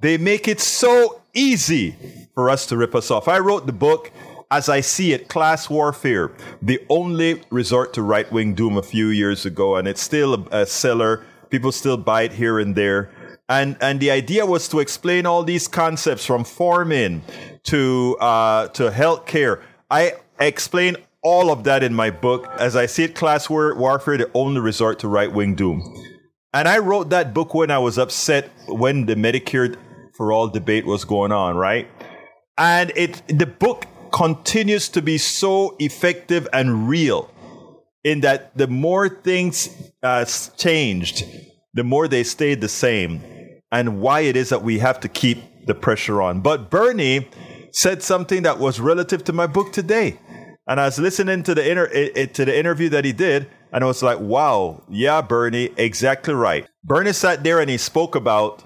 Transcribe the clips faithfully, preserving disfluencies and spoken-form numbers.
They make it so easy for us to rip us off. I wrote the book, As I See It, Class Warfare, the only resort to right-wing doom a few years ago, and it's still a, a seller. People still buy it here and there. And and the idea was to explain all these concepts from farming to uh, to healthcare. I explain all of that in my book, As I See It, Class Warfare, the only resort to right-wing doom. And I wrote that book when I was upset when the Medicare for All debate was going on, right? And it the book continues to be so effective and real in that the more things uh, changed, the more they stayed the same, and why it is that we have to keep the pressure on. But Bernie said something that was relative to my book today. And I was listening to the, inter- to the interview that he did, and I was like, wow, yeah, Bernie, exactly right. Bernie sat there and he spoke about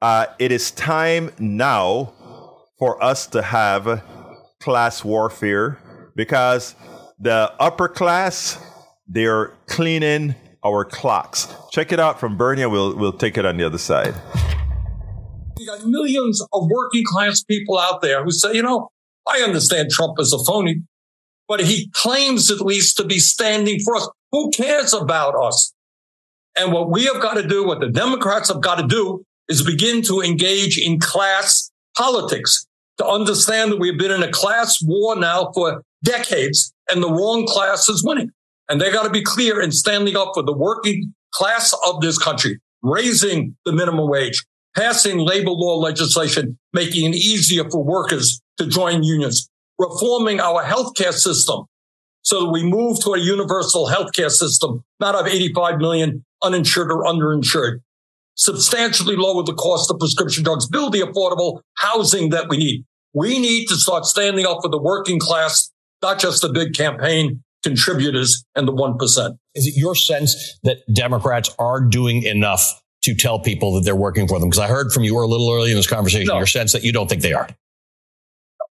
uh, it is time now for us to have class warfare, because the upper class, they're cleaning our clocks. Check it out from Bernie, and we'll, we'll take it on the other side. You got millions of working class people out there who say, you know, I understand Trump is a phony, but he claims at least to be standing for us. Who cares about us? And what we have got to do, what the Democrats have got to do, is begin to engage in class politics, to understand that we've been in a class war now for decades, and the wrong class is winning. And they got to be clear in standing up for the working class of this country, raising the minimum wage, passing labor law legislation, making it easier for workers to join unions, reforming our healthcare system so that we move to a universal healthcare system, not have eighty-five million uninsured or underinsured, substantially lower the cost of prescription drugs, build the affordable housing that we need. We need to start standing up for the working class, not just the big campaign contributors and the one percent. Is it your sense that Democrats are doing enough to tell people that they're working for them? Because I heard from you a little earlier in this conversation, no. Your sense that you don't think they are.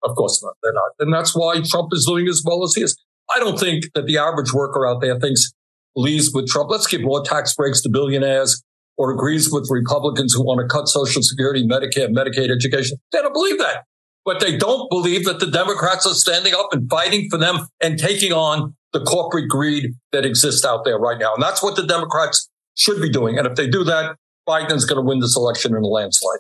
Of course not. They're not. And that's why Trump is doing as well as he is. I don't think that the average worker out there thinks, please, with Trump, let's give more tax breaks to billionaires, or agrees with Republicans who want to cut Social Security, Medicare, Medicaid, education. They don't believe that. But they don't believe that the Democrats are standing up and fighting for them and taking on the corporate greed that exists out there right now. And that's what the Democrats should be doing. And if they do that, Biden's going to win this election in a landslide.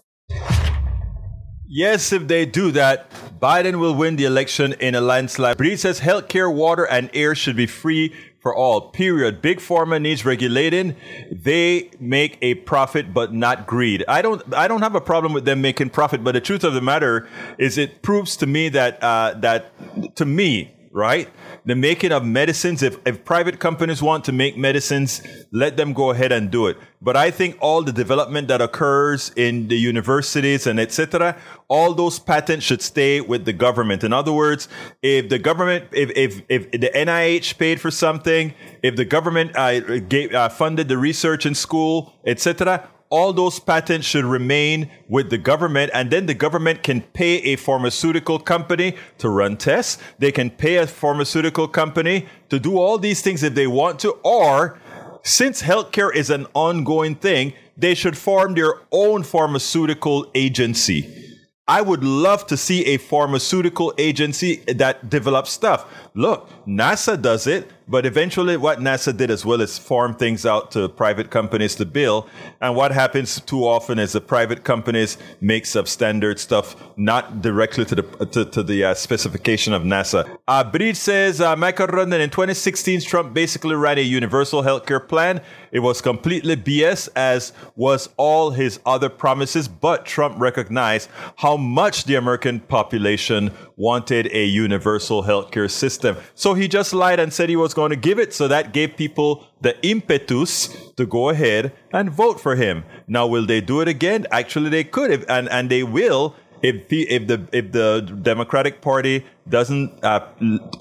Yes, if they do that, Biden will win the election in a landslide. But he says healthcare, water, and air should be free for all, period. Big pharma needs regulating. They make a profit, but not greed. I don't I don't have a problem with them making profit, but the truth of the matter is it proves to me that, uh, that to me, right, the making of medicines, if, if private companies want to make medicines, let them go ahead and do it. But I think all the development that occurs in the universities and et cetera, all those patents should stay with the government. In other words, if the government, if if, if the N I H paid for something, if the government uh, gave, uh, funded the research in school, et cetera, all those patents should remain with the government, and then the government can pay a pharmaceutical company to run tests. They can pay a pharmaceutical company to do all these things if they want to, or since healthcare is an ongoing thing, they should form their own pharmaceutical agency. I would love to see a pharmaceutical agency that develops stuff. Look, NASA does it. But eventually what NASA did as well is farm things out to private companies to build. And what happens too often is the private companies make substandard stuff, not directly to the to, to the uh, specification of NASA. Uh, Bridge says, uh, Michael Rondon, in twenty sixteen, Trump basically ran a universal healthcare plan. It was completely B S, as was all his other promises. But Trump recognized how much the American population wanted a universal healthcare system. So he just lied and said he was going to give it, so that gave people the impetus to go ahead and vote for him. Now, will they do it again? Actually, they could, if, and and they will if the if the if the Democratic Party doesn't uh,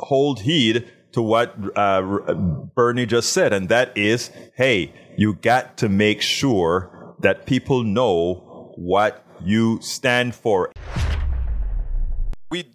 hold heed to what uh, Bernie just said, and that is, hey, you got to make sure that people know what you stand for. we